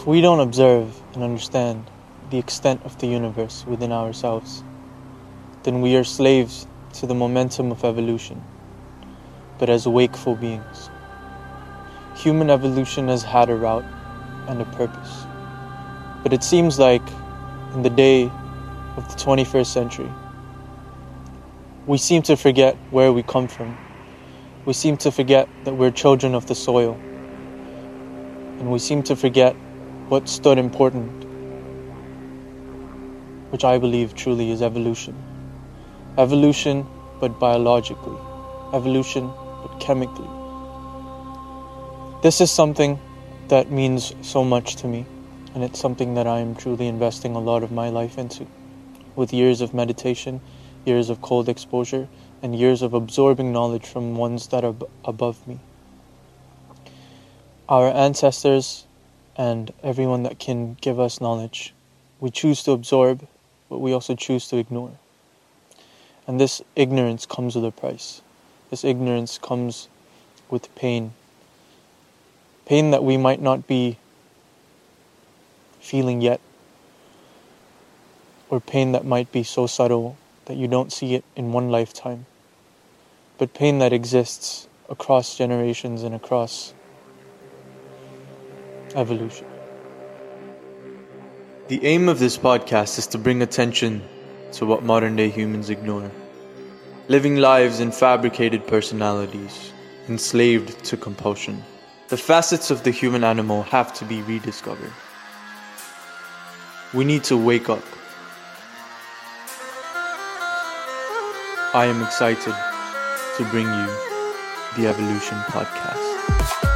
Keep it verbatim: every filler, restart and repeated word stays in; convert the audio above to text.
If we don't observe and understand the extent of the universe within ourselves, then we are slaves to the momentum of evolution, but as wakeful beings. Human evolution has had a route and a purpose, but it seems like in the day of the twenty-first century, we seem to forget where we come from. We seem to forget that we're children of the soil, and we seem to forget what stood important, which I believe truly is evolution. Evolution, but biologically. Evolution, but chemically. This is something that means so much to me, and it's something that I am truly investing a lot of my life into, with years of meditation, years of cold exposure, and years of absorbing knowledge from ones that are b- above me. Our ancestors and everyone that can give us knowledge, we choose to absorb, but we also choose to ignore. And this ignorance comes with a price. This ignorance comes with pain. Pain that we might not be feeling yet, or pain that might be so subtle that you don't see it in one lifetime, but pain that exists across generations and across evolution. The aim of this podcast is to bring attention to what modern-day humans ignore. Living lives in fabricated personalities, enslaved to compulsion. The facets of the human animal have to be rediscovered. We need to wake up. I am excited to bring you the Evolution Podcast.